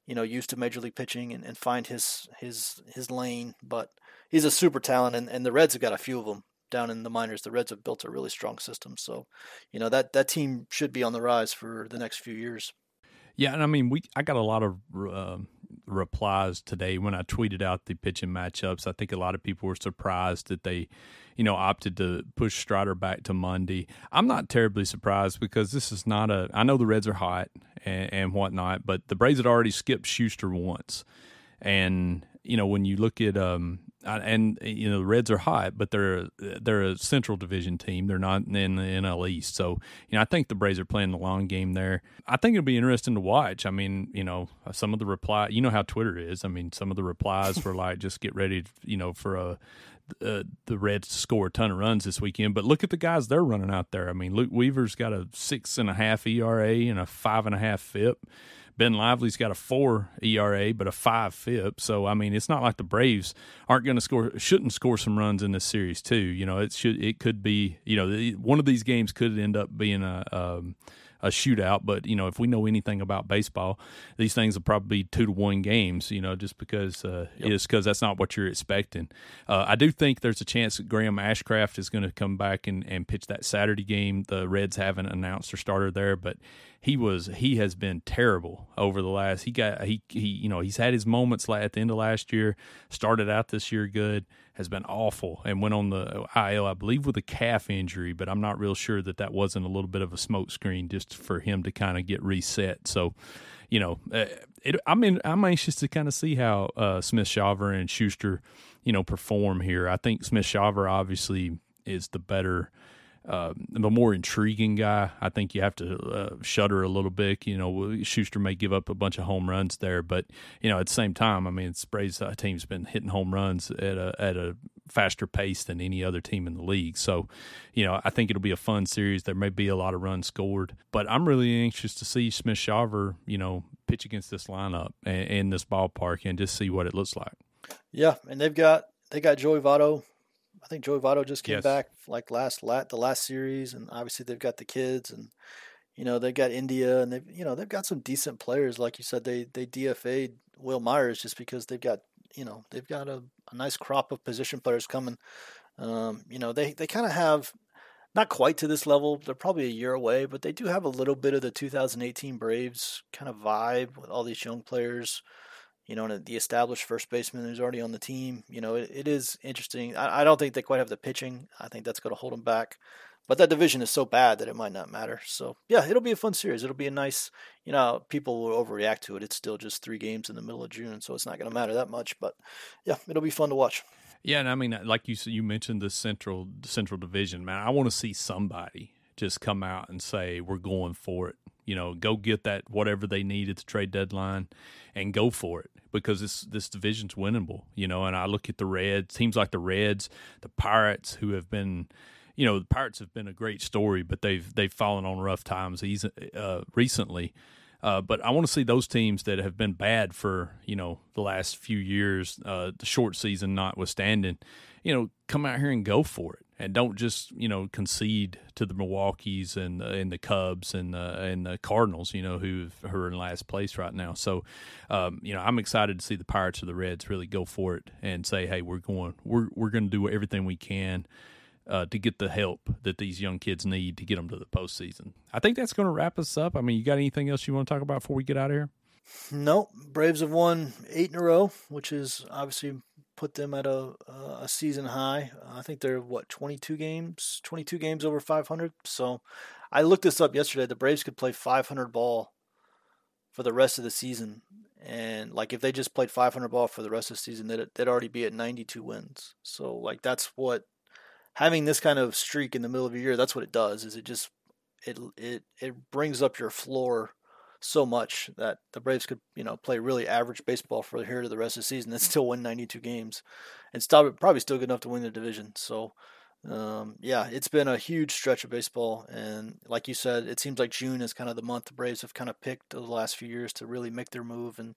you know, used to major league pitching and, and find his, his, his lane, but he's a super talent, and, and the Reds have got a few of them down in the minors. The Reds have built a really strong system. So, you know, that, that team should be on the rise for the next few years. Yeah. And I mean, we, I got a lot of uh, replies today when I tweeted out the pitching matchups. I think a lot of people were surprised that they, you know, opted to push Strider back to Monday. I'm not terribly surprised because this is not a, I know the Reds are hot and, and whatnot, but the Braves had already skipped Schuster once. And, you know, when you look at, um, and you know the Reds are hot, but they're they're a Central Division team. They're not in the N L East, so you know I think the Braves are playing the long game there. I think it'll be interesting to watch. I mean, you know, some of the reply, you know how Twitter is. I mean, some of the replies were like, "Just get ready," you know, for a, a, the Reds to score a ton of runs this weekend. But look at the guys they're running out there. I mean, Luke Weaver's got a six and a half E R A and a five and a half F I P. Ben Lively's got a four E R A, but a five F I P. So, I mean, it's not like the Braves aren't going to score, shouldn't score some runs in this series too. You know, it should, it could be, you know, one of these games could end up being a, um, a shootout. But, you know, if we know anything about baseball, these things will probably be two to one games, you know, just because, uh, yep. it's because that's not what you're expecting. Uh, I do think there's a chance that Graham Ashcraft is going to come back and, and pitch that Saturday game. The Reds haven't announced their starter there, but he was, he has been terrible over the last, he got, he, he, you know, he's had his moments at the end of last year, started out this year good, has been awful, and went on the I L, I believe, with a calf injury, but I'm not real sure that that wasn't a little bit of a smokescreen just for him to kind of get reset. So, you know, it, I mean, I'm anxious to kind of see how uh, Smith-Shawver and Schuster, you know, perform here. I think Smith-Shawver obviously is the better Uh, the more intriguing guy. I think you have to uh, shudder a little bit. You know, Schuster may give up a bunch of home runs there, but you know, at the same time, I mean, it's Braves uh, team's been hitting home runs at a at a faster pace than any other team in the league. So, you know, I think it'll be a fun series. There may be a lot of runs scored, but I'm really anxious to see Smith-Shawver, you know, pitch against this lineup and, and this ballpark, and just see what it looks like. Yeah, and they've got they got Joey Votto. I think Joey Votto just came yes. back like last, last the last series, and obviously they've got the kids, and you know they've got India, and they've you know they've got some decent players. Like you said, they they D F A'd Will Myers just because they've got you know they've got a, a nice crop of position players coming. Um, you know they they kind of have not quite to this level. They're probably a year away, but they do have a little bit of the two thousand eighteen Braves kind of vibe with all these young players. You know, and the established first baseman who's already on the team. You know, it, it is interesting. I, I don't think they quite have the pitching. I think that's going to hold them back. But that division is so bad that it might not matter. So, yeah, it'll be a fun series. It'll be a nice, you know, people will overreact to it. It's still just three games in the middle of June, so it's not going to matter that much. But, yeah, it'll be fun to watch. Yeah, and I mean, like you you mentioned the Central, the Central Division. Man, I want to see somebody just come out and say, we're going for it. You know, go get that whatever they need at the trade deadline and go for it, because this this division's winnable, you know. And I look at the Reds, teams like the Reds, the Pirates, who have been, you know, the Pirates have been a great story, but they've they've fallen on rough times uh, recently. Uh, but I want to see those teams that have been bad for, you know, the last few years, uh, the short season notwithstanding, you know, come out here and go for it. and don't just, you know, concede to the Milwaukees and, uh, and the Cubs and, uh, and the Cardinals, you know, who are in last place right now. So, um, you know, I'm excited to see the Pirates or the Reds really go for it and say, hey, we're going, we're, we're going to do everything we can Uh, to get the help that these young kids need to get them to the postseason. I think that's going to wrap us up. I mean, you got anything else you want to talk about before we get out of here? Nope. Braves have won eight in a row, which is obviously put them at a a season high. I think they're, what, twenty-two games, twenty-two games over five hundred. So I looked this up yesterday. The Braves could play five hundred ball for the rest of the season. And, like, if they just played five hundred ball for the rest of the season, they'd, they'd already be at ninety-two wins. So, like, that's what – having this kind of streak in the middle of the year, that's what it does, is it just it it it brings up your floor so much that the Braves could, you know, play really average baseball for here to the rest of the season and still win ninety-two games. And Talbert probably still good enough to win the division. So, um, yeah, it's been a huge stretch of baseball. And like you said, it seems like June is kind of the month the Braves have kind of picked over the last few years to really make their move and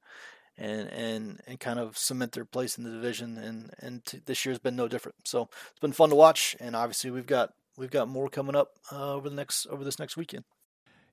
and and and kind of cement their place in the division, and and t- this year's been no different. So it's been fun to watch, and obviously we've got we've got more coming up uh, over the next over this next weekend.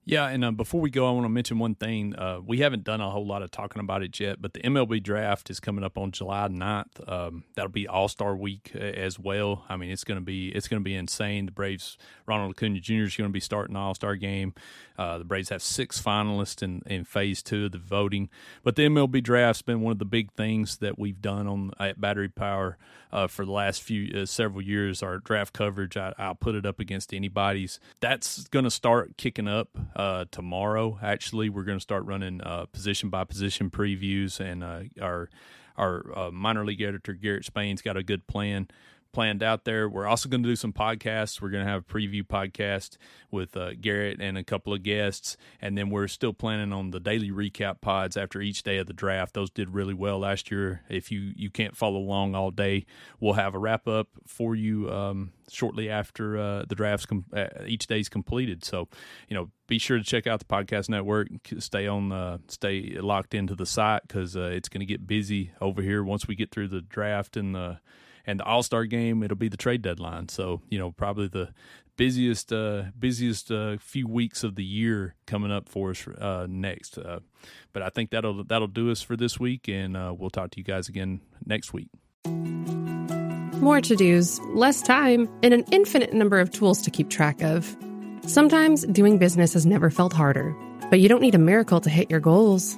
Yeah, and uh, before we go, I want to mention one thing. Uh, we haven't done a whole lot of talking about it yet, but the M L B draft is coming up on July ninth. Um, that'll be All-Star Week as well. I mean, it's going to be it's going to be insane. The Braves, Ronald Acuña Junior is going to be starting the All-Star game. Uh, the Braves have six finalists in, in Phase two of the voting. But the M L B draft's been one of the big things that we've done on at Battery Power uh, for the last few uh, several years. Our draft coverage, I, I'll put it up against anybody's. That's going to start kicking up. Uh, tomorrow, actually, we're going to start running uh, position by position previews, and uh, our our uh, minor league editor Garrett Spain's got a good plan planned out there. We're also going to do some podcasts. We're going to have a preview podcast with uh, Garrett and a couple of guests, and then we're still planning on the daily recap pods after each day of the draft. Those did really well last year. If you, you can't follow along all day, we'll have a wrap-up for you um, shortly after uh, the draft's com- uh, each day's completed. So, you know, be sure to check out the podcast network. Stay on, uh, stay locked into the site because uh, it's going to get busy over here once we get through the draft and the And the All-Star game, it'll be the trade deadline. So, you know, probably the busiest uh, busiest uh, few weeks of the year coming up for us uh, next. Uh, but I think that'll, that'll do us for this week, and uh, we'll talk to you guys again next week. More to-dos, less time, and an infinite number of tools to keep track of. Sometimes doing business has never felt harder, but you don't need a miracle to hit your goals.